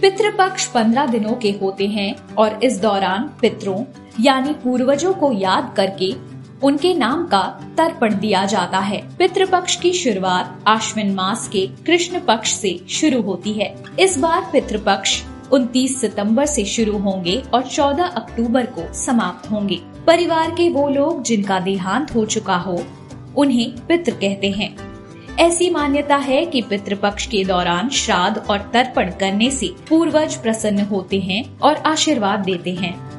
पितृ पक्ष 15 दिनों के होते हैं और इस दौरान पितरों यानी पूर्वजों को याद करके उनके नाम का तर्पण दिया जाता है। पितृ पक्ष की शुरुआत आश्विन मास के कृष्ण पक्ष से शुरू होती है। इस बार पितृ पक्ष 29 सितंबर से शुरू होंगे और 14 अक्टूबर को समाप्त होंगे। परिवार के वो लोग जिनका देहांत हो चुका हो उन्हें पितृ कहते हैं। ऐसी मान्यता है कि पितृपक्ष के दौरान श्राद्ध और तर्पण करने से पूर्वज प्रसन्न होते हैं और आशीर्वाद देते हैं।